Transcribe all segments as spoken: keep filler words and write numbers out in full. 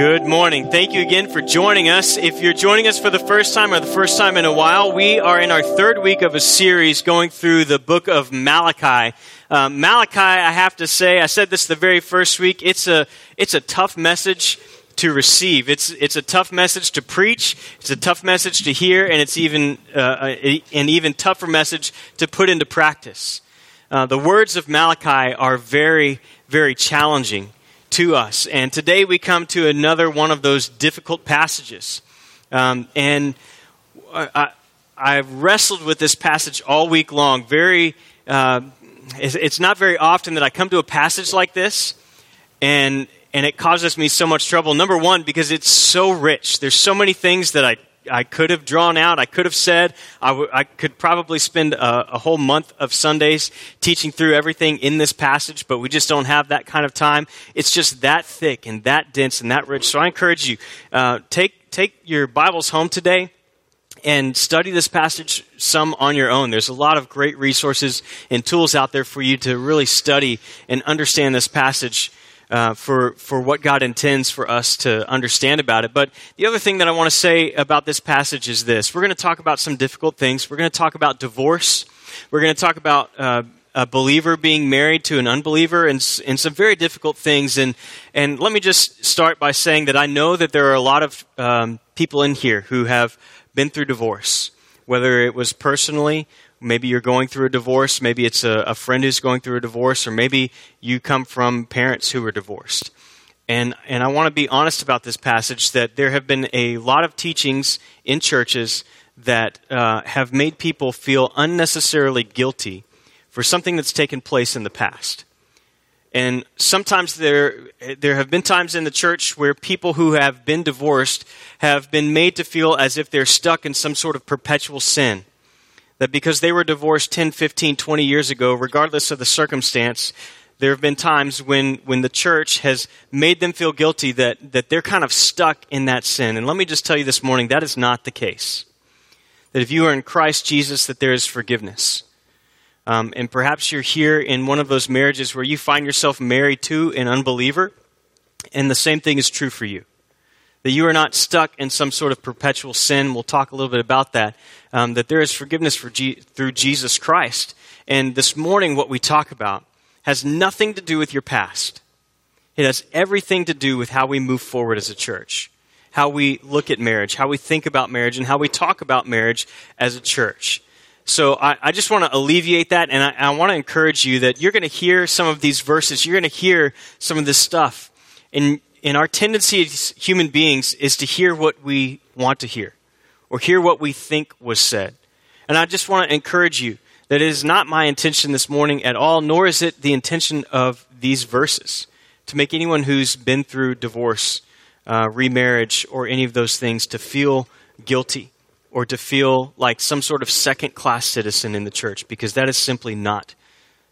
Good morning. Thank you again for joining us. If you're joining us for the first time or the first time in a while, we are in our third week of a series going through the book of Malachi. Um, Malachi, I have to say, I said this the very first week, it's a it's a tough message to receive. It's it's a tough message to preach, it's a tough message to hear, and it's even uh, a, an even tougher message to put into practice. Uh, the words of Malachi are very, very challenging to us. And today we come to another one of those difficult passages. Um, and I, I've wrestled with this passage all week long. Very, uh, it's, it's not very often that I come to a passage like this and and it causes me so much trouble. Number one, because it's so rich. There's so many things that I, I could have drawn out, I could have said. I, w- I could probably spend a, a whole month of Sundays teaching through everything in this passage, but we just don't have that kind of time. It's just that thick and that dense and that rich. So I encourage you, uh, take take your Bibles home today and study this passage some on your own. There's a lot of great resources and tools out there for you to really study and understand this passage Uh, for for what God intends for us to understand about it. But the other thing that I want to say about this passage is this. We're going to talk about some difficult things. We're going to talk about divorce. We're going to talk about uh, a believer being married to an unbeliever and and some very difficult things. And, and let me just start by saying that I know that there are a lot of um, people in here who have been through divorce, whether it was personally. Maybe you're going through a divorce. Maybe it's a, a friend who's going through a divorce, or maybe you come from parents who are divorced. And and I want to be honest about this passage, that there have been a lot of teachings in churches that uh, have made people feel unnecessarily guilty for something that's taken place in the past. And sometimes there there have been times in the church where people who have been divorced have been made to feel as if they're stuck in some sort of perpetual sin. That because they were divorced ten, fifteen, twenty years ago, regardless of the circumstance, there have been times when, when the church has made them feel guilty that, that they're kind of stuck in that sin. And let me just tell you this morning, that is not the case. That if you are in Christ Jesus, that there is forgiveness. Um, and perhaps you're here in one of those marriages where you find yourself married to an unbeliever, and the same thing is true for you. That you are not stuck in some sort of perpetual sin. We'll talk a little bit about that. Um, that there is forgiveness for G- through Jesus Christ. And this morning, what we talk about has nothing to do with your past. It has everything to do with how we move forward as a church, how we look at marriage, how we think about marriage, and how we talk about marriage as a church. So I, I just want to alleviate that, and I, I want to encourage you that you're going to hear some of these verses. You're going to hear some of this stuff. And And our tendency as human beings is to hear what we want to hear or hear what we think was said. And I just want to encourage you that it is not my intention this morning at all, nor is it the intention of these verses to make anyone who's been through divorce, uh, remarriage, or any of those things to feel guilty or to feel like some sort of second-class citizen in the church, because that is simply not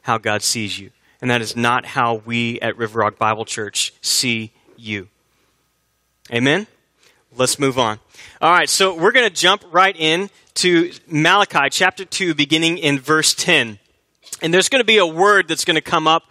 how God sees you. And that is not how we at River Rock Bible Church see you. Amen? Let's move on. All right, so we're going to jump right in to Malachi chapter two, beginning in verse ten. And there's going to be a word that's going to come up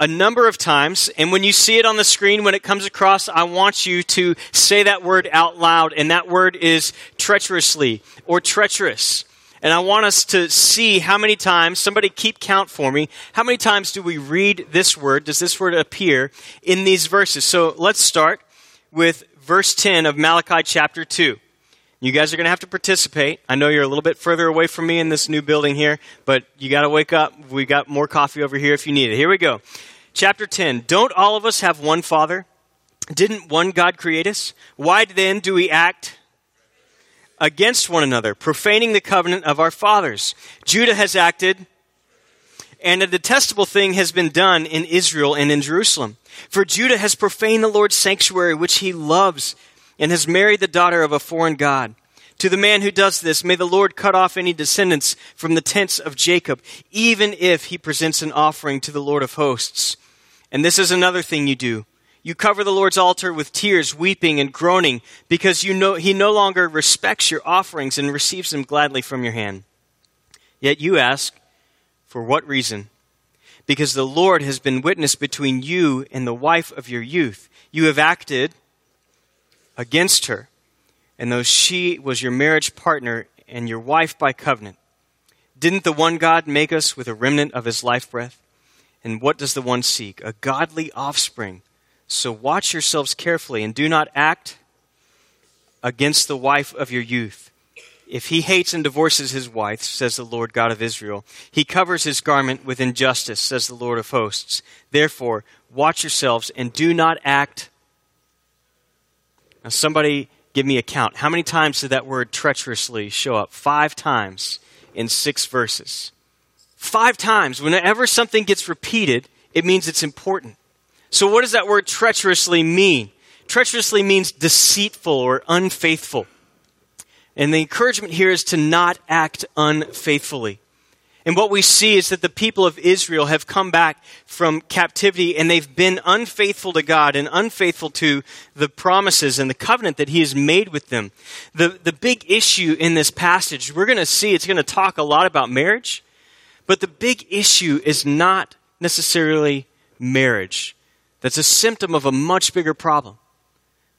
a number of times. And when you see it on the screen, when it comes across, I want you to say that word out loud. And that word is treacherously or treacherous. And I want us to see how many times, somebody keep count for me, how many times do we read this word, does this word appear in these verses? So let's start with verse ten of Malachi chapter two. You guys are going to have to participate. I know you're a little bit further away from me in this new building here, but you got to wake up. We got more coffee over here if you need it. Here we go. Chapter ten, don't all of us have one Father? Didn't one God create us? Why then do we act against one another, profaning the covenant of our fathers? Judah has acted, and a detestable thing has been done in Israel and in Jerusalem. For Judah has profaned the Lord's sanctuary, which he loves, and has married the daughter of a foreign god. To the man who does this, may the Lord cut off any descendants from the tents of Jacob, even if he presents an offering to the Lord of hosts. And this is another thing you do. You cover the Lord's altar with tears, weeping and groaning, because you know he no longer respects your offerings and receives them gladly from your hand. Yet you ask, for what reason? Because the Lord has been witness between you and the wife of your youth. You have acted against her, and though she was your marriage partner and your wife by covenant, didn't the one God make us with a remnant of his life breath? And what does the one seek? A godly offspring. So watch yourselves carefully and do not act against the wife of your youth. If he hates and divorces his wife, says the Lord God of Israel, he covers his garment with injustice, says the Lord of hosts. Therefore, watch yourselves and do not act. Now somebody give me a count. How many times did that word treacherously show up? Five times in six verses. Five times. Whenever something gets repeated, it means it's important. So what does that word treacherously mean? Treacherously means deceitful or unfaithful. And the encouragement here is to not act unfaithfully. And what we see is that the people of Israel have come back from captivity and they've been unfaithful to God and unfaithful to the promises and the covenant that he has made with them. The, the big issue in this passage, we're going to see, it's going to talk a lot about marriage, but the big issue is not necessarily marriage. That's a symptom of a much bigger problem.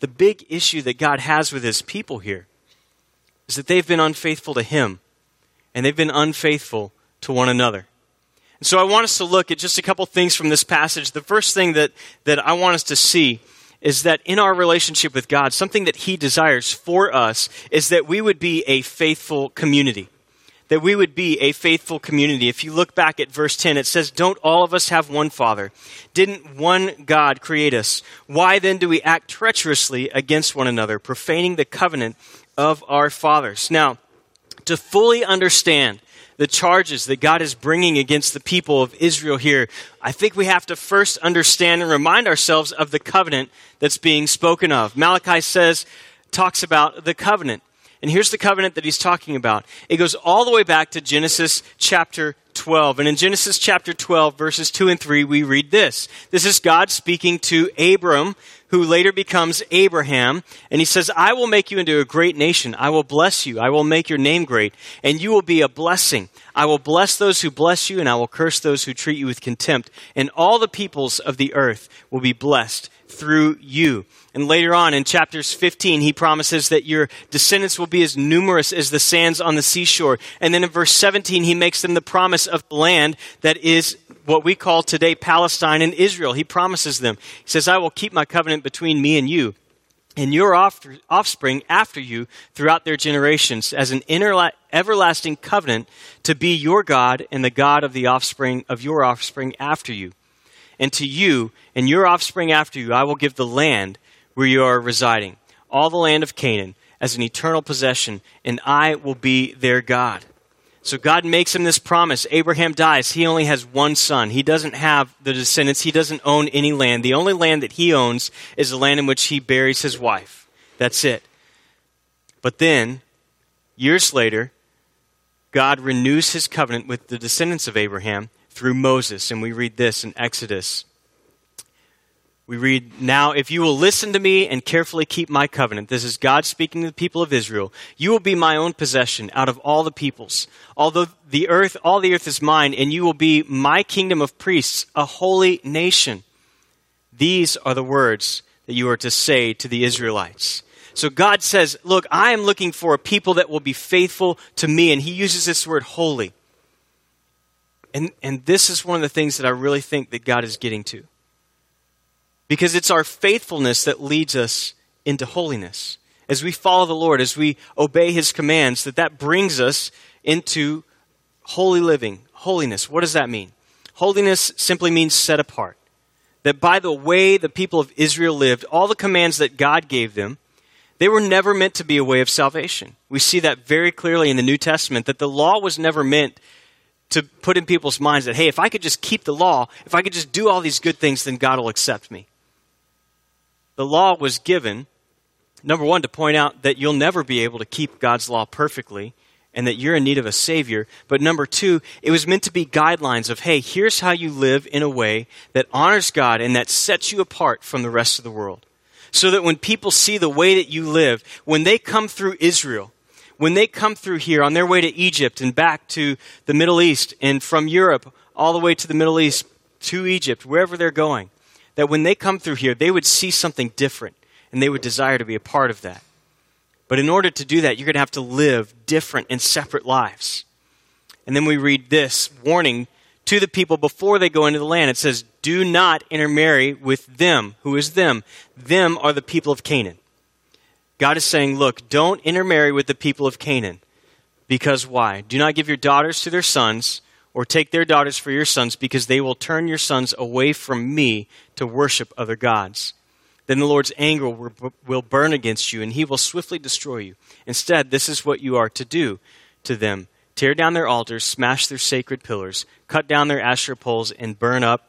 The big issue that God has with his people here is that they've been unfaithful to him, and they've been unfaithful to one another. And so I want us to look at just a couple things from this passage. The first thing that, that I want us to see is that in our relationship with God, something that he desires for us is that we would be a faithful community. That we would be a faithful community. If you look back at verse ten, it says, "Don't all of us have one Father? Didn't one God create us? Why then do we act treacherously against one another, profaning the covenant of our fathers?" Now, to fully understand the charges that God is bringing against the people of Israel here, I think we have to first understand and remind ourselves of the covenant that's being spoken of. Malachi says, talks about the covenant. And here's the covenant that he's talking about. It goes all the way back to Genesis chapter twelve. And in Genesis chapter twelve, verses two and three, we read this. This is God speaking to Abram, who later becomes Abraham. And he says, "I will make you into a great nation. I will bless you. I will make your name great. And you will be a blessing. I will bless those who bless you, and I will curse those who treat you with contempt. And all the peoples of the earth will be blessed through you." And later on in chapters fifteen, he promises that your descendants will be as numerous as the sands on the seashore. And then in verse seventeen, he makes them the promise of the land that is what we call today Palestine and Israel. He promises them. He says, "I will keep my covenant between me and you and your offspring after you throughout their generations as an interla- everlasting covenant to be your God and the God of the offspring of your offspring after you. And to you and your offspring after you, I will give the land where you are residing, all the land of Canaan, as an eternal possession, and I will be their God." So God makes him this promise. Abraham dies. He only has one son. He doesn't have the descendants. He doesn't own any land. The only land that he owns is the land in which he buries his wife. That's it. But then, years later, God renews his covenant with the descendants of Abraham through Moses. And we read this in Exodus. We read, "Now, if you will listen to me and carefully keep my covenant," this is God speaking to the people of Israel, "you will be my own possession out of all the peoples. Although the earth, all the earth is mine, and you will be my kingdom of priests, a holy nation. These are the words that you are to say to the Israelites." So God says, look, I am looking for a people that will be faithful to me. And he uses this word holy. And and this is one of the things that I really think that God is getting to. Because it's our faithfulness that leads us into holiness. As we follow the Lord, as we obey his commands, that that brings us into holy living, holiness. What does that mean? Holiness simply means set apart. That by the way the people of Israel lived, all the commands that God gave them, they were never meant to be a way of salvation. We see that very clearly in the New Testament, that the law was never meant to put in people's minds that, hey, if I could just keep the law, if I could just do all these good things, then God will accept me. The law was given, number one, to point out that you'll never be able to keep God's law perfectly and that you're in need of a Savior. But number two, it was meant to be guidelines of, hey, here's how you live in a way that honors God and that sets you apart from the rest of the world. So that when people see the way that you live, when they come through Israel, when they come through here on their way to Egypt and back to the Middle East and from Europe all the way to the Middle East to Egypt, wherever they're going, that when they come through here, they would see something different. and they would desire to be a part of that. But in order to do that, you're going to have to live different and separate lives. And then we read this warning to the people before they go into the land. It says, do not intermarry with them. Who is them? Them are the people of Canaan. God is saying, look, don't intermarry with the people of Canaan. Because why? Do not give your daughters to their sons or take their daughters for your sons, because they will turn your sons away from me to worship other gods. Then the Lord's anger will burn against you, and he will swiftly destroy you. Instead, this is what you are to do to them. Tear down their altars, smash their sacred pillars, cut down their Asherah poles, and burn up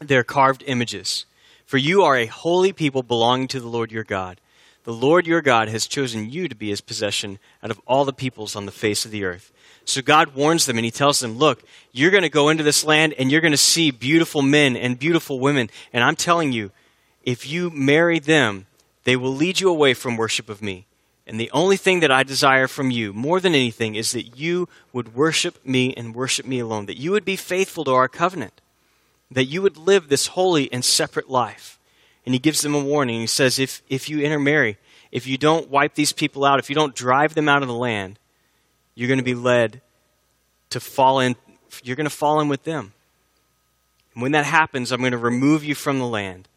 their carved images. For you are a holy people belonging to the Lord your God. The Lord your God has chosen you to be his possession out of all the peoples on the face of the earth. So God warns them and he tells them, look, you're going to go into this land and you're going to see beautiful men and beautiful women. And I'm telling you, if you marry them, they will lead you away from worship of me. And the only thing that I desire from you, more than anything, is that you would worship me and worship me alone, that you would be faithful to our covenant, that you would live this holy and separate life. And he gives them a warning. He says, if, if you intermarry, if you don't wipe these people out, if you don't drive them out of the land, you're going to be led to fall in, you're going to fall in with them. And when that happens, I'm going to remove you from the land.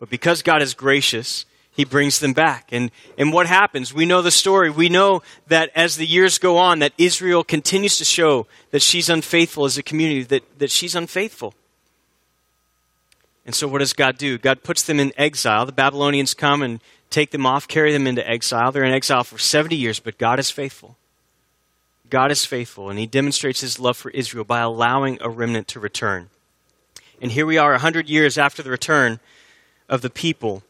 But because God is gracious, he brings them back. And, and what happens? We know the story. We know that as the years go on, that Israel continues to show that she's unfaithful as a community, that, that she's unfaithful. And so what does God do? God puts them in exile. The Babylonians come and take them off, carry them into exile. They're in exile for seventy years, but God is faithful. God is faithful, and he demonstrates his love for Israel by allowing a remnant to return. And here we are one hundred years after the return of the people,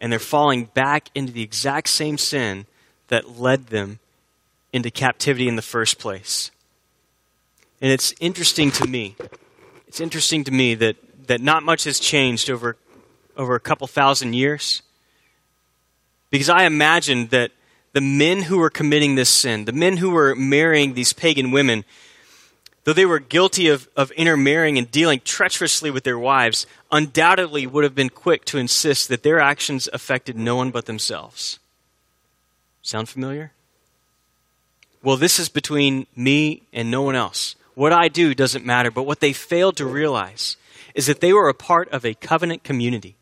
and they're falling back into the exact same sin that led them into captivity in the first place. And it's interesting to me, it's interesting to me that, that not much has changed over, over a couple thousand years. Because I imagine that the men who were committing this sin, the men who were marrying these pagan women, though they were guilty of, of intermarrying and dealing treacherously with their wives, undoubtedly would have been quick to insist that their actions affected no one but themselves. Sound familiar? Well, this is between me and no one else. What I do doesn't matter, but what they failed to realize is that they were a part of a covenant community,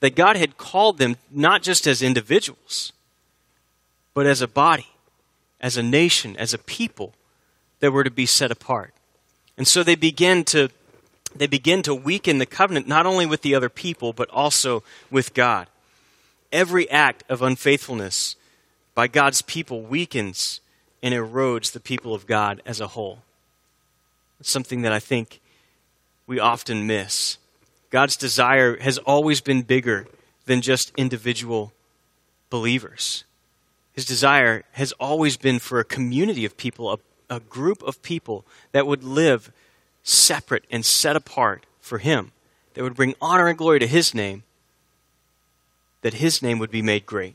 that God had called them not just as individuals, but as a body, as a nation, as a people, that were to be set apart. And so they begin to they begin to weaken the covenant, not only with the other people, but also with God. Every act of unfaithfulness by God's people weakens and erodes the people of God as a whole. It's something that I think we often miss. God's desire has always been bigger than just individual believers. His desire has always been for a community of people, a a group of people that would live separate and set apart for him, that would bring honor and glory to his name, that his name would be made great.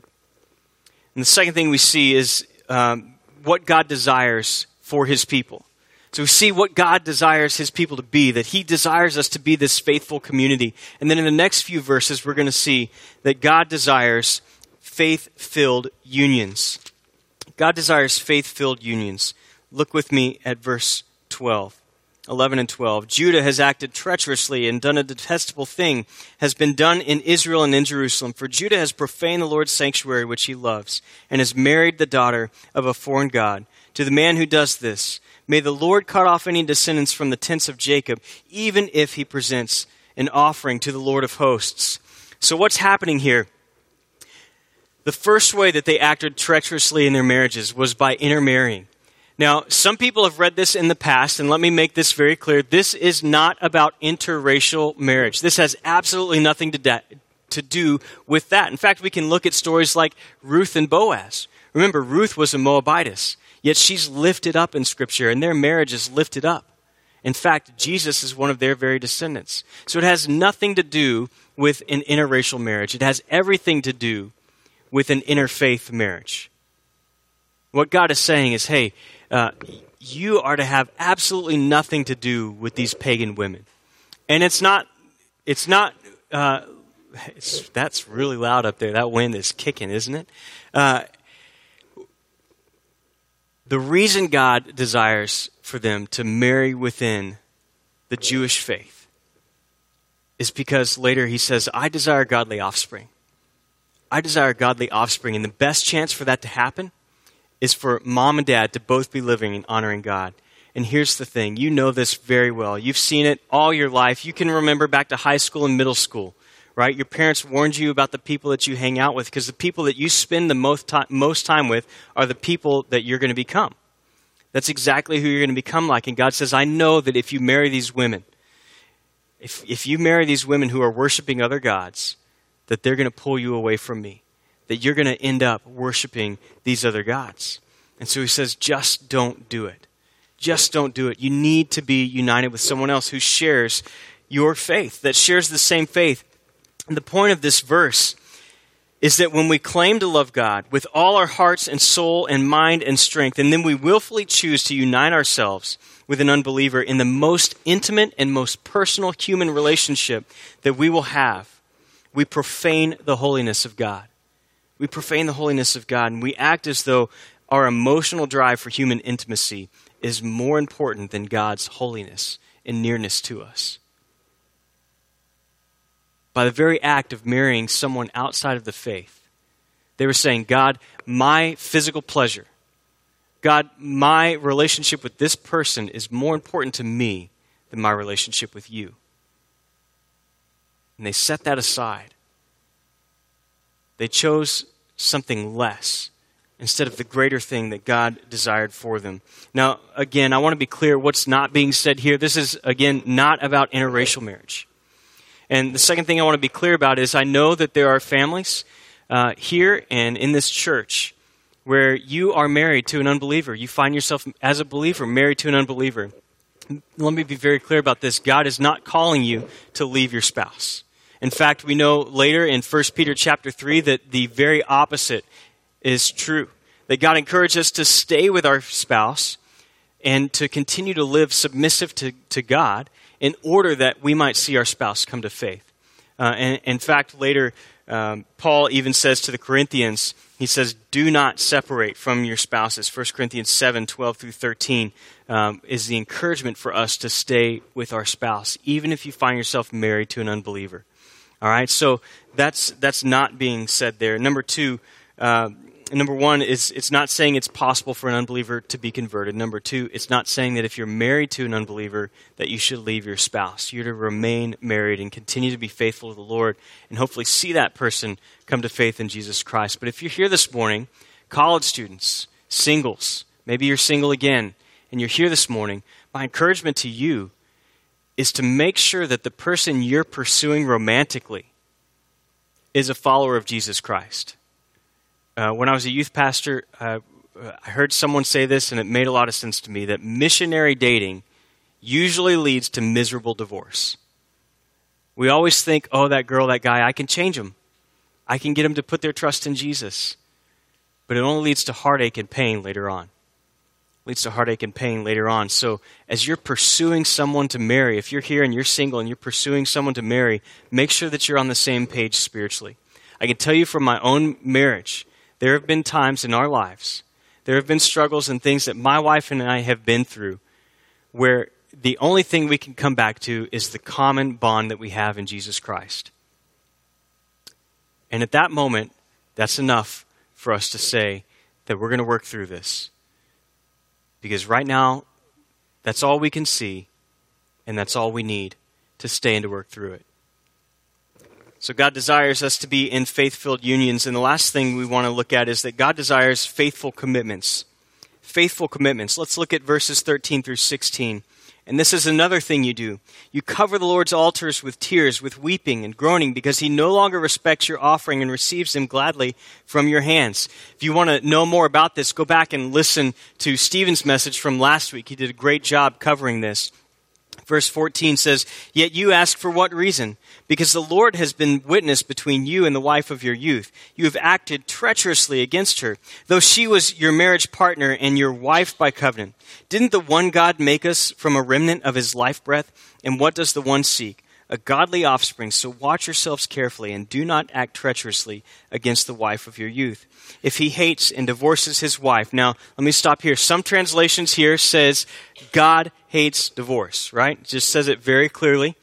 And the second thing we see is um, what God desires for his people. So we see what God desires his people to be, that he desires us to be this faithful community. And then in the next few verses, we're going to see that God desires faith-filled unions. God desires faith-filled unions. Look with me at verse twelve, eleven and twelve. Judah has acted treacherously and done a detestable thing, has been done in Israel and in Jerusalem. For Judah has profaned the Lord's sanctuary, which he loves, and has married the daughter of a foreign god. To the man who does this, may the Lord cut off any descendants from the tents of Jacob, even if he presents an offering to the Lord of hosts. So what's happening here? The first way that they acted treacherously in their marriages was by intermarrying. Now, some people have read this in the past, and let me make this very clear. This is not about interracial marriage. This has absolutely nothing to, da- to do with that. In fact, we can look at stories like Ruth and Boaz. Remember, Ruth was a Moabitess, yet she's lifted up in Scripture, and their marriage is lifted up. In fact, Jesus is one of their very descendants. So it has nothing to do with an interracial marriage. It has everything to do with an interfaith marriage. What God is saying is, hey, Uh, you are to have absolutely nothing to do with these pagan women. And it's not, it's not uh, it's, that's really loud up there. That wind is kicking, isn't it? Uh, the reason God desires for them to marry within the Jewish faith is because later he says, I desire godly offspring. I desire godly offspring. And the best chance for that to happen is for mom and dad to both be living and honoring God. And here's the thing. You know this very well. You've seen it all your life. You can remember back to high school and middle school, right? Your parents warned you about the people that you hang out with because the people that you spend the most time, most time with are the people that you're going to become. That's exactly who you're going to become like. And God says, I know that if you marry these women, if if you marry these women who are worshiping other gods, that they're going to pull you away from me, that you're going to end up worshiping these other gods. And so he says, just don't do it. Just don't do it. You need to be united with someone else who shares your faith, that shares the same faith. And the point of this verse is that when we claim to love God with all our hearts and soul and mind and strength, and then we willfully choose to unite ourselves with an unbeliever in the most intimate and most personal human relationship that we will have, we profane the holiness of God. We profane the holiness of God, and we act as though our emotional drive for human intimacy is more important than God's holiness and nearness to us. By the very act of marrying someone outside of the faith, they were saying, God, my physical pleasure, God, my relationship with this person is more important to me than my relationship with you. And they set that aside. They chose something less instead of the greater thing that God desired for them. Now, again, I want to be clear what's not being said here. This is, again, not about interracial marriage. And the second thing I want to be clear about is I know that there are families uh, here and in this church where you are married to an unbeliever. You find yourself as a believer married to an unbeliever. Let me be very clear about this. God is not calling you to leave your spouse. In fact, we know later in First Peter chapter three that the very opposite is true, that God encourages us to stay with our spouse and to continue to live submissive to, to God in order that we might see our spouse come to faith. Uh, and in fact, later, um, Paul even says to the Corinthians, he says, do not separate from your spouses. First Corinthians seven, twelve through thirteen um, is the encouragement for us to stay with our spouse, even if you find yourself married to an unbeliever. All right, so that's that's not being said there. Number two, uh, number one, is it's not saying it's possible for an unbeliever to be converted. Number two, it's not saying that if you're married to an unbeliever that you should leave your spouse. You're to remain married and continue to be faithful to the Lord and hopefully see that person come to faith in Jesus Christ. But if you're here this morning, college students, singles, maybe you're single again and you're here this morning, my encouragement to you is to make sure that the person you're pursuing romantically is a follower of Jesus Christ. Uh, when I was a youth pastor, uh, I heard someone say this, and it made a lot of sense to me, that missionary dating usually leads to miserable divorce. We always think, oh, that girl, that guy, I can change him. I can get him to put their trust in Jesus. But it only leads to heartache and pain later on. It leads to heartache and pain later on. So as you're pursuing someone to marry, if you're here and you're single and you're pursuing someone to marry, make sure that you're on the same page spiritually. I can tell you from my own marriage, there have been times in our lives, there have been struggles and things that my wife and I have been through where the only thing we can come back to is the common bond that we have in Jesus Christ. And at that moment, that's enough for us to say that we're going to work through this. Because right now, that's all we can see, and that's all we need to stay and to work through it. So God desires us to be in faith-filled unions. And the last thing we want to look at is that God desires faithful commitments. Faithful commitments. Let's look at verses thirteen through sixteen. And this is another thing you do. You cover the Lord's altars with tears, with weeping and groaning, because he no longer respects your offering and receives them gladly from your hands. If you want to know more about this, go back and listen to Stephen's message from last week. He did a great job covering this. Verse fourteen says, yet you ask for what reason? Because the Lord has been witness between you and the wife of your youth. You have acted treacherously against her, though she was your marriage partner and your wife by covenant. Didn't the one God make us from a remnant of his life breath? And what does the one seek? a godly offspring, so watch yourselves carefully and do not act treacherously against the wife of your youth. If he hates and divorces his wife. Now, let me stop here. Some translations here says God hates divorce, right? It just says it very clearly.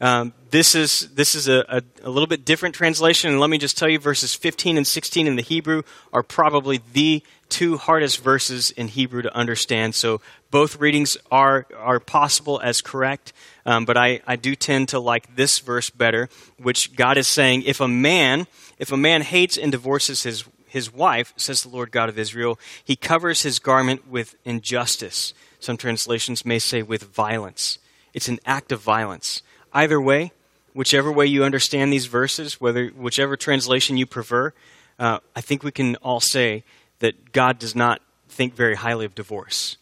Um, this is this is a, a, a little bit different translation, and let me just tell you, verses fifteen and sixteen in the Hebrew are probably the two hardest verses in Hebrew to understand, so both readings are, are possible as correct, um, but I, I do tend to like this verse better, which God is saying, if a man, if a man hates and divorces his his wife, says the Lord God of Israel, he covers his garment with injustice. Some translations may say with violence. It's an act of violence. Either way, whichever way you understand these verses, whether whichever translation you prefer, uh, I think we can all say that God does not think very highly of divorce.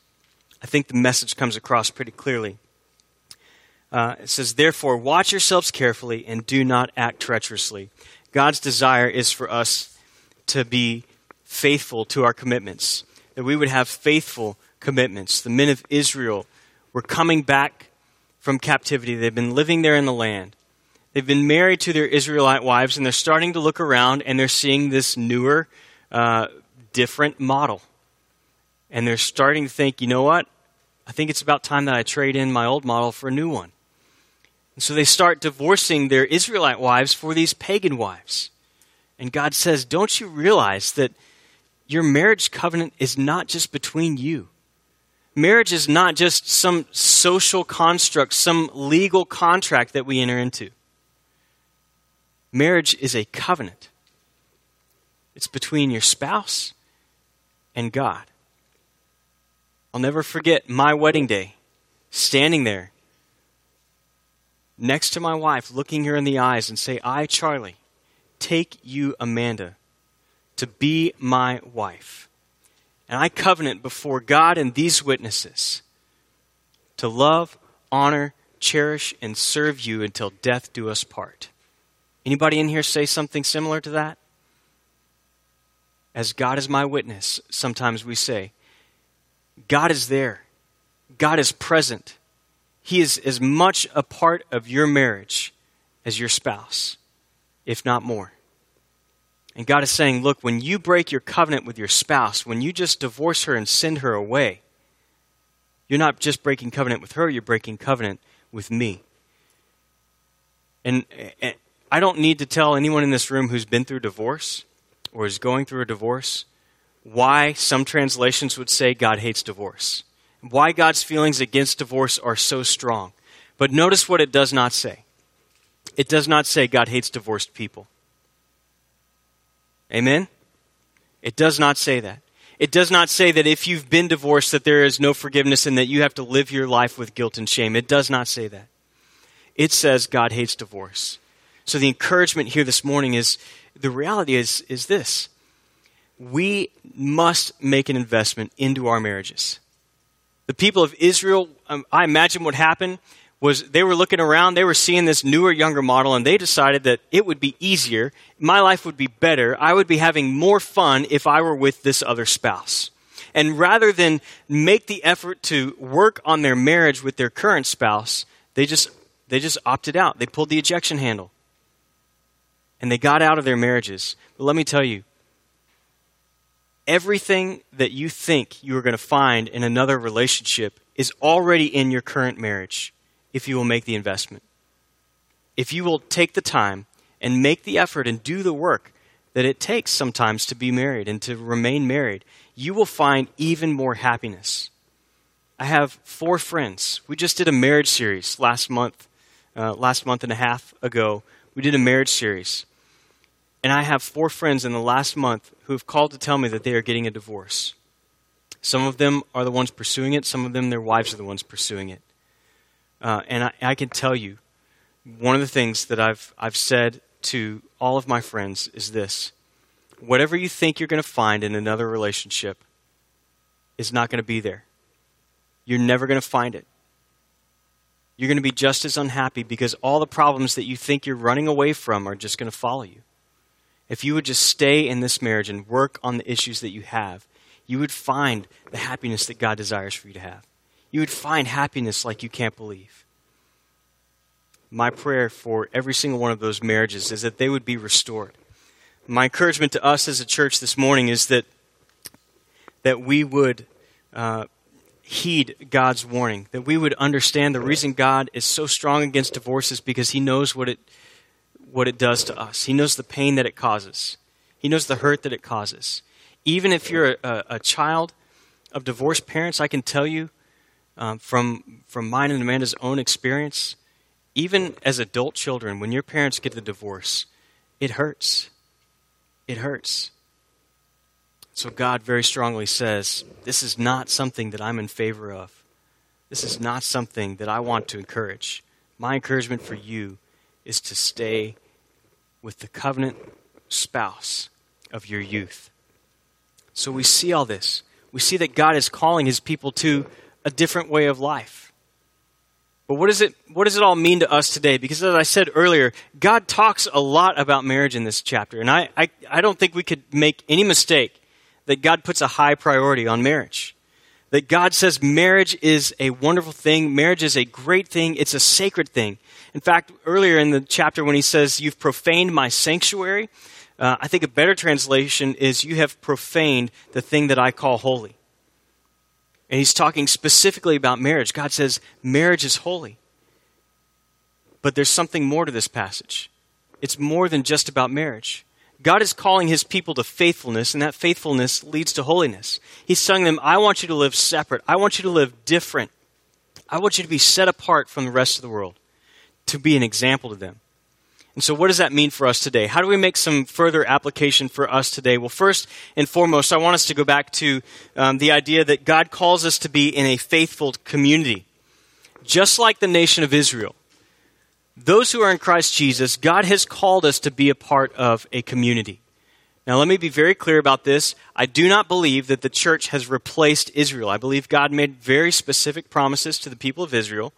I think the message comes across pretty clearly. Uh, it says, therefore, watch yourselves carefully and do not act treacherously. God's desire is for us to be faithful to our commitments, that we would have faithful commitments. The men of Israel were coming back from captivity. They've been living there in the land. They've been married to their Israelite wives, and they're starting to look around, and they're seeing this newer, uh, different model. And they're starting to think, you know what? I think it's about time that I trade in my old model for a new one. And so they start divorcing their Israelite wives for these pagan wives. And God says, don't you realize that your marriage covenant is not just between you? Marriage is not just some social construct, some legal contract that we enter into. Marriage is a covenant. It's between your spouse and God. I'll never forget my wedding day, standing there next to my wife, looking her in the eyes and say, I, Charlie, take you, Amanda, to be my wife. And I covenant before God and these witnesses to love, honor, cherish, and serve you until death do us part. Anybody in here say something similar to that? As God is my witness, sometimes we say, God is there. God is present. He is as much a part of your marriage as your spouse, if not more. And God is saying, look, when you break your covenant with your spouse, when you just divorce her and send her away, you're not just breaking covenant with her, you're breaking covenant with me. And, and I don't need to tell anyone in this room who's been through divorce or is going through a divorce why some translations would say God hates divorce, why God's feelings against divorce are so strong. But notice what it does not say. It does not say God hates divorced people. Amen? It does not say that. It does not say that if you've been divorced that there is no forgiveness and that you have to live your life with guilt and shame. It does not say that. It says God hates divorce. So the encouragement here this morning is, the reality is, is this. We must make an investment into our marriages. The people of Israel, um, I imagine what happened was they were looking around, they were seeing this newer, younger model, and they decided that it would be easier, my life would be better, I would be having more fun if I were with this other spouse. And rather than make the effort to work on their marriage with their current spouse, they just they just opted out. They pulled the ejection handle. And they got out of their marriages. But let me tell you, everything that you think you are going to find in another relationship is already in your current marriage, if you will make the investment. If you will take the time and make the effort and do the work that it takes sometimes to be married and to remain married, you will find even more happiness. I have four friends. We just did a marriage series last month, uh, last month and a half ago. We did a marriage series. And I have four friends in the last month who have called to tell me that they are getting a divorce. Some of them are the ones pursuing it. Some of them, their wives are the ones pursuing it. Uh, and I, I can tell you, one of the things that I've I've said to all of my friends is this. Whatever you think you're going to find in another relationship is not going to be there. You're never going to find it. You're going to be just as unhappy because all the problems that you think you're running away from are just going to follow you. If you would just stay in this marriage and work on the issues that you have, you would find the happiness that God desires for you to have. You would find happiness like you can't believe. my prayer for every single one of those marriages is that they would be restored. My encouragement to us as a church this morning is that that we would uh, heed God's warning, that we would understand the reason God is so strong against divorce is because he knows what it what it does to us. He knows the pain that it causes. He knows the hurt that it causes. Even if you're a, a child of divorced parents, I can tell you um, from from mine and Amanda's own experience, even as adult children, when your parents get the divorce, it hurts. It hurts. So God very strongly says, this is not something that I'm in favor of. This is not something that I want to encourage. My encouragement for you is to stay with the covenant spouse of your youth. So we see all this. We see that God is calling his people to a different way of life. But what is it, what does it all mean to us today? Because as I said earlier, God talks a lot about marriage in this chapter. And I, I, I don't think we could make any mistake that God puts a high priority on marriage. That God says marriage is a wonderful thing. Marriage is a great thing. It's a sacred thing. In fact, earlier in the chapter when he says, you've profaned my sanctuary, uh, I think a better translation is you have profaned the thing that I call holy. And he's talking specifically about marriage. God says marriage is holy. But there's something more to this passage. It's more than just about marriage. God is calling his people to faithfulness, and that faithfulness leads to holiness. He's telling them, I want you to live separate. I want you to live different. I want you to be set apart from the rest of the world, to be an example to them. And so what does that mean for us today? How do we make some further application for us today? Well, first and foremost, I want us to go back to um, the idea that God calls us to be in a faithful community. Just like the nation of Israel, those who are in Christ Jesus, God has called us to be a part of a community. Now, let me be very clear about this. I do not believe that the church has replaced Israel. I believe God made very specific promises to the people of Israel.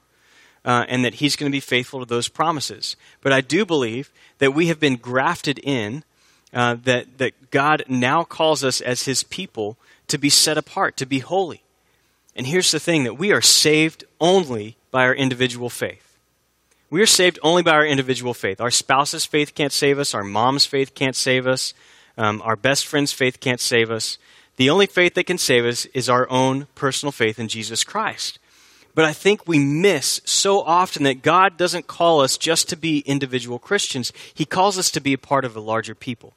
Uh, and that he's going to be faithful to those promises. But I do believe that we have been grafted in, uh, that, that God now calls us as his people to be set apart, to be holy. And here's the thing, that we are saved only by our individual faith. We are saved only by our individual faith. Our spouse's faith can't save us. Our mom's faith can't save us. Um, our best friend's faith can't save us. The only faith that can save us is our own personal faith in Jesus Christ. But I think we miss so often that God doesn't call us just to be individual Christians. He calls us to be a part of a larger people.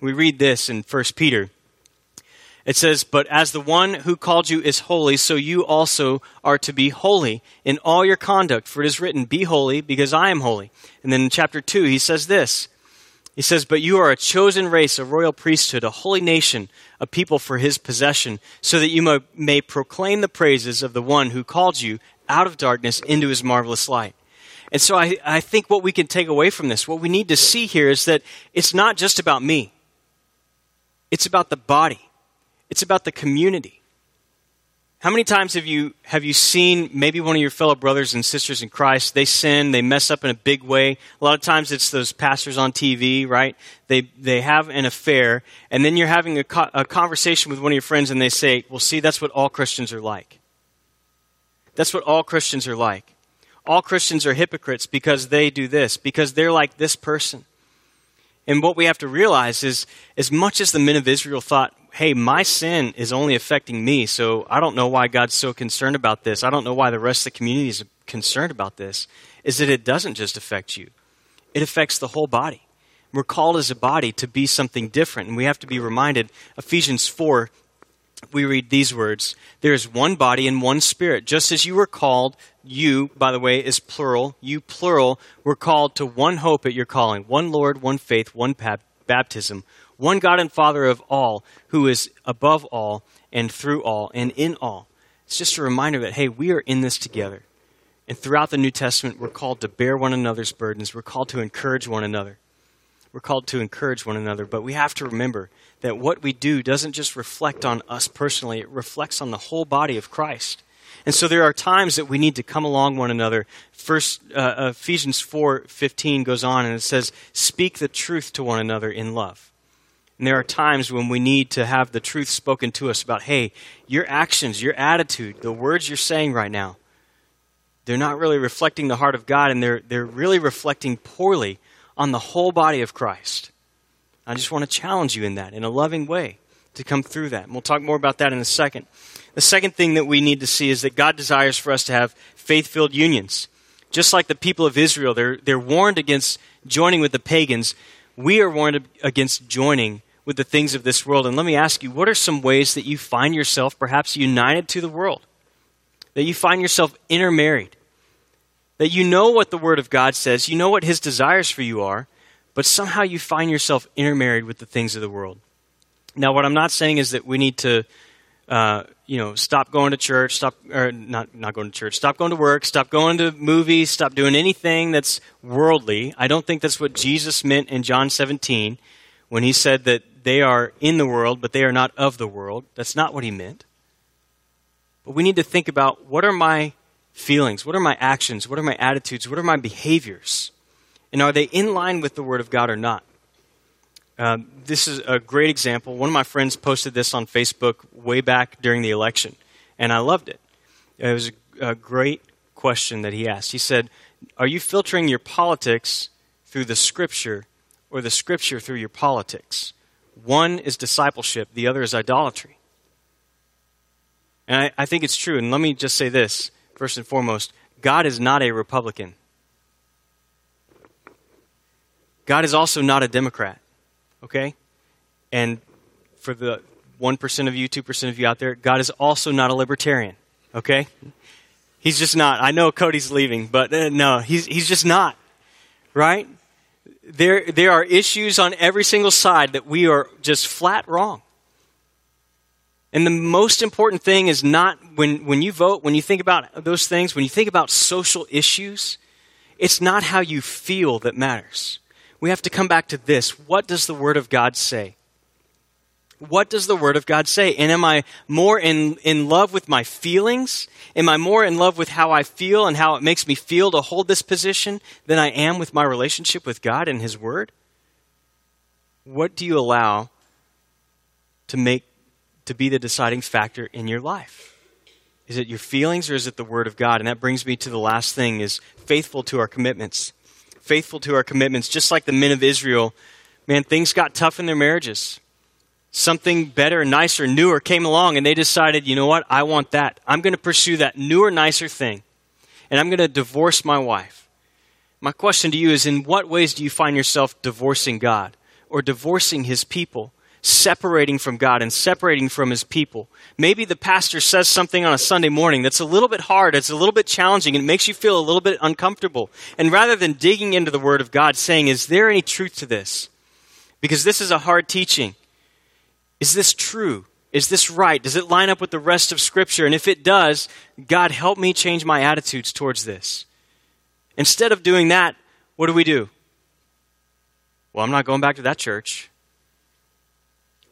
We read this in First Peter. It says, but as the one who called you is holy, so you also are to be holy in all your conduct. For it is written, be holy because I am holy. And then in chapter two, he says this. He says, but you are a chosen race, a royal priesthood, a holy nation, a people for his possession, so that you may proclaim the praises of the one who called you out of darkness into his marvelous light. And so I, I think what we can take away from this, what we need to see here is that it's not just about me. It's about the body. It's about the community. How many times have you have you seen maybe one of your fellow brothers and sisters in Christ, they sin, they mess up in a big way. A lot of times it's those pastors on T V, right? They they have an affair, and then you're having a, co- a conversation with one of your friends, and they say, well, see, that's what all Christians are like. That's what all Christians are like. All Christians are hypocrites because they do this, because they're like this person. And what we have to realize is, as much as the men of Israel thought, hey, my sin is only affecting me, so I don't know why God's so concerned about this. I don't know why the rest of the community is concerned about this, is that it doesn't just affect you. It affects the whole body. We're called as a body to be something different, and we have to be reminded. Ephesians four, we read these words, there is one body and one spirit, just as you were called. You, by the way, is plural. You, plural, were called to one hope at your calling, one Lord, one faith, one baptism, one God and Father of all, who is above all and through all and in all. It's just a reminder that, hey, we are in this together. And throughout the New Testament, we're called to bear one another's burdens. We're called to encourage one another. We're called to encourage one another. But we have to remember that what we do doesn't just reflect on us personally. It reflects on the whole body of Christ. And so there are times that we need to come along one another. First, uh, Ephesians four fifteen goes on and it says, speak the truth to one another in love. And there are times when we need to have the truth spoken to us about, hey, your actions, your attitude, the words you're saying right now, They're not really reflecting the heart of God, and they're, they're really reflecting poorly on the whole body of Christ. I just want to challenge you in that, in a loving way, to come through that. And we'll talk more about that in a second. The second thing that we need to see is that God desires for us to have faith-filled unions. Just like the people of Israel, they're, they're warned against joining with the pagans. We are warned against joining with the things of this world. And let me ask you, what are some ways that you find yourself perhaps united to the world? That you find yourself intermarried? That you know what the Word of God says, you know what His desires for you are, but somehow you find yourself intermarried with the things of the world. Now, what I'm not saying is that we need to, uh, you know, stop going to church, stop, or not, not going to church, stop going to work, stop going to movies, stop doing anything that's worldly. I don't think that's what Jesus meant in John seventeen when He said that they are in the world, but they are not of the world. That's not what He meant. But we need to think about, what are my feelings? What are my actions? What are my attitudes? What are my behaviors? And are they in line with the Word of God or not? Uh, this is a great example. One of my friends posted this on Facebook way back during the election, and I loved it. It was a, a great question that he asked. He said, are you filtering your politics through the Scripture, or the Scripture through your politics? One is discipleship, the other is idolatry. And I, I think it's true. And let me just say this, first and foremost, God is not a Republican. God is also not a Democrat, okay? And for the one percent of you, two percent of you out there, God is also not a libertarian, okay? He's just not. I know Cody's leaving, but uh, no, he's he's just not, right? There, there are issues on every single side that we are just flat wrong. And the most important thing is not when, when you vote, when you think about those things, when you think about social issues, it's not how you feel that matters. We have to come back to this. What does the Word of God say? What does the Word of God say? And am I more in, in love with my feelings? Am I more in love with how I feel and how it makes me feel to hold this position than I am with my relationship with God and His Word? What do you allow to make to be the deciding factor in your life? Is it your feelings, or is it the Word of God? And that brings me to the last thing, is faithful to our commitments. Faithful to our commitments, just like the men of Israel. Man, things got tough in their marriages. Something better, nicer, newer came along, and they decided, you know what, I want that. I'm going to pursue that newer, nicer thing, and I'm going to divorce my wife. My question to you is, in what ways do you find yourself divorcing God or divorcing His people, separating from God and separating from His people? Maybe the pastor says something on a Sunday morning that's a little bit hard, it's a little bit challenging, and it makes you feel a little bit uncomfortable. And rather than digging into the Word of God, saying, is there any truth to this? Because this is a hard teaching. Is this true? Is this right? Does it line up with the rest of Scripture? And if it does, God, help me change my attitudes towards this. Instead of doing that, what do we do? Well, I'm not going back to that church.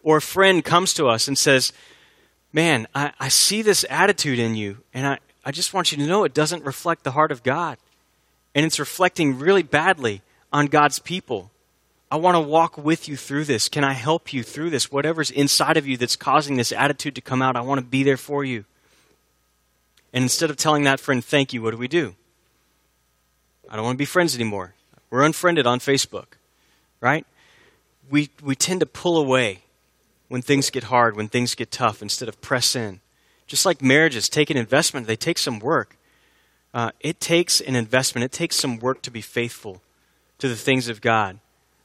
Or a friend comes to us and says, man, I, I see this attitude in you, and I, I just want you to know it doesn't reflect the heart of God. And it's reflecting really badly on God's people. I want to walk with you through this. Can I help you through this? Whatever's inside of you that's causing this attitude to come out, I want to be there for you. And instead of telling that friend, thank you, what do we do? I don't want to be friends anymore. We're unfriended on Facebook, right? We, we tend to pull away when things get hard, when things get tough, instead of press in. Just like marriages take an investment, they take some work. Uh, it takes an investment, it takes some work to be faithful to the things of God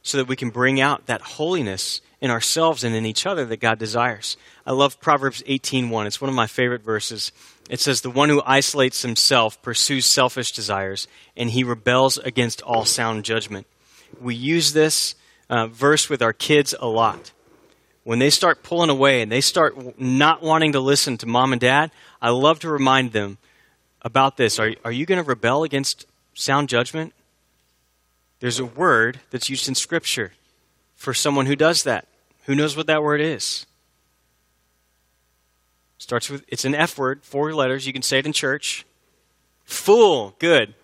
so that we can bring out that holiness in ourselves and in each other that God desires. I love Proverbs eighteen one. It's one of my favorite verses. It says, the one who isolates himself pursues selfish desires, and he rebels against all sound judgment. We use this uh, verse with our kids a lot. When they start pulling away and they start not wanting to listen to mom and dad, I love to remind them about this. Are, are you going to rebel against sound judgment? There's a word that's used in Scripture for someone who does that. Who knows what that word is? Starts with, it's an F word, four letters. You can say it in church. Fool. Good.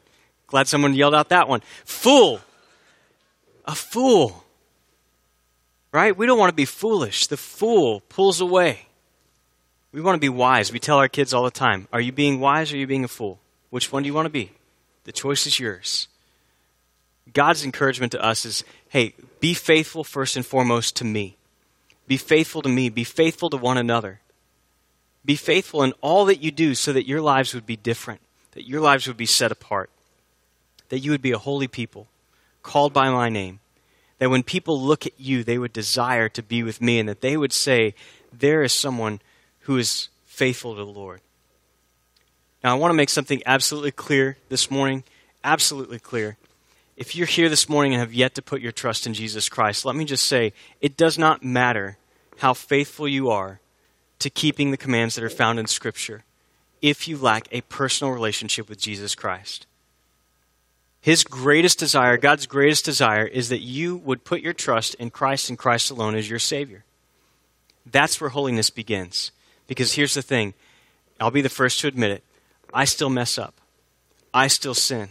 Glad someone yelled out that one. Fool. A fool. Right? We don't want to be foolish. The fool pulls away. We want to be wise. We tell our kids all the time, are you being wise or are you being a fool? Which one do you want to be? The choice is yours. God's encouragement to us is, hey, be faithful first and foremost to me. Be faithful to me. Be faithful to one another. Be faithful in all that you do so that your lives would be different, that your lives would be set apart, that you would be a holy people, called by my name, that when people look at you, they would desire to be with me and that they would say, there is someone who is faithful to the Lord. Now, I want to make something absolutely clear this morning, absolutely clear. If you're here this morning and have yet to put your trust in Jesus Christ, let me just say, it does not matter how faithful you are to keeping the commands that are found in Scripture if you lack a personal relationship with Jesus Christ. His greatest desire, God's greatest desire, is that you would put your trust in Christ and Christ alone as your Savior. That's where holiness begins. Because here's the thing, I'll be the first to admit it, I still mess up. I still sin.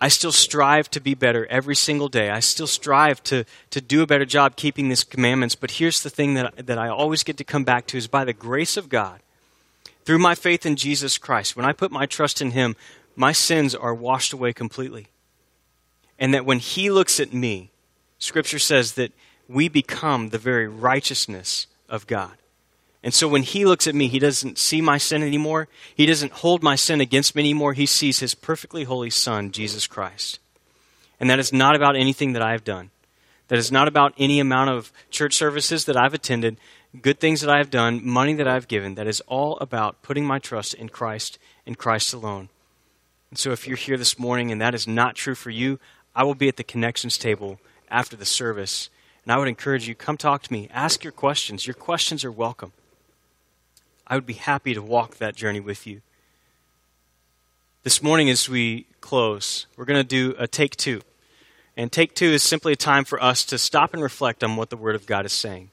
I still strive to be better every single day. I still strive to, to do a better job keeping these commandments. But here's the thing that, that I always get to come back to is by the grace of God, through my faith in Jesus Christ, when I put my trust in Him, my sins are washed away completely. And that when He looks at me, Scripture says that we become the very righteousness of God. And so when He looks at me, He doesn't see my sin anymore. He doesn't hold my sin against me anymore. He sees His perfectly holy Son, Jesus Christ. And that is not about anything that I've done. That is not about any amount of church services that I've attended, good things that I've done, money that I've given. That is all about putting my trust in Christ and Christ alone. And so if you're here this morning and that is not true for you, I will be at the connections table after the service. And I would encourage you, come talk to me. Ask your questions. Your questions are welcome. I would be happy to walk that journey with you. This morning as we close, we're going to do a take two. And take two is simply a time for us to stop and reflect on what the Word of God is saying.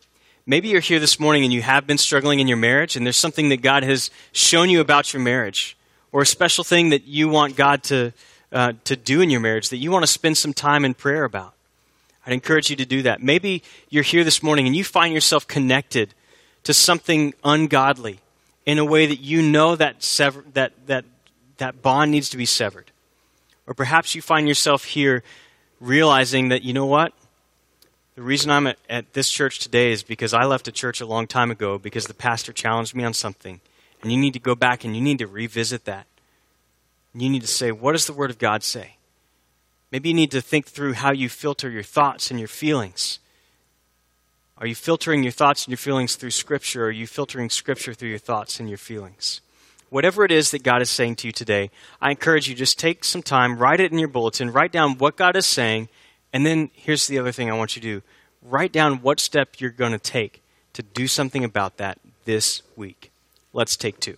Maybe you're here this morning and you have been struggling in your marriage, and there's something that God has shown you about your marriage, or a special thing that you want God to, uh, to do in your marriage that you want to spend some time in prayer about. I'd encourage you to do that. Maybe you're here this morning and you find yourself connected to something ungodly in a way that you know that sever- that that that bond needs to be severed. Or perhaps you find yourself here realizing that, you know what? The reason I'm at, at this church today is because I left a church a long time ago because the pastor challenged me on something. And you need to go back and you need to revisit that. And you need to say, what does the Word of God say? Maybe you need to think through how you filter your thoughts and your feelings. Are you filtering your thoughts and your feelings through Scripture, or are you filtering Scripture through your thoughts and your feelings? Whatever it is that God is saying to you today, I encourage you, just take some time, write it in your bulletin, write down what God is saying, and then here's the other thing I want you to do. Write down what step you're going to take to do something about that this week. Let's take two.